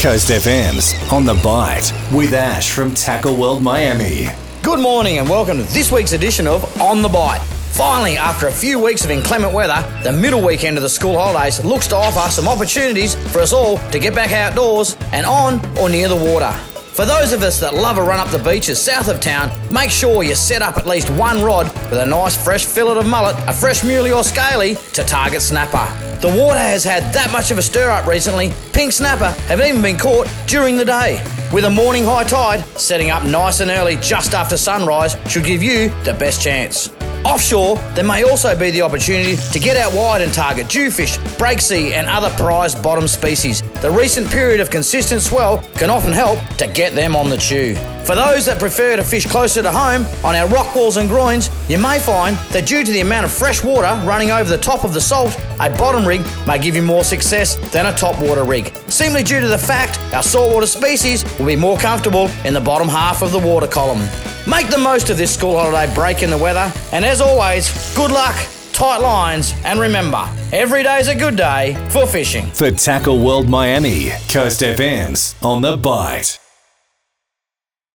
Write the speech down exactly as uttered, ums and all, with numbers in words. East Coast F M's On The Bite with Ash from Tackle World Miami. Good morning and welcome to this week's edition of On The Bite. Finally, after a few weeks of inclement weather, the middle weekend of the school holidays looks to offer some opportunities for us all to get back outdoors and on or near the water. For those of us that love a run up the beaches south of town, make sure you set up at least one rod with a nice fresh fillet of mullet, a fresh muley or scaly to target snapper. The water has had that much of a stir up recently, pink snapper have even been caught during the day. With a morning high tide, setting up nice and early just after sunrise should give you the best chance. Offshore, there may also be the opportunity to get out wide and target jewfish, breaksea and other prized bottom species. The recent period of consistent swell can often help to get them on the chew. For those that prefer to fish closer to home, on our rock walls and groins, you may find that due to the amount of fresh water running over the top of the salt, a bottom rig may give you more success than a top water rig, simply due to the fact our saltwater species will be more comfortable in the bottom half of the water column. Make the most of this school holiday break in the weather, and as always, good luck, tight lines, and remember, every day's a good day for fishing. For Tackle World Miami, Coast F M's On The Bite.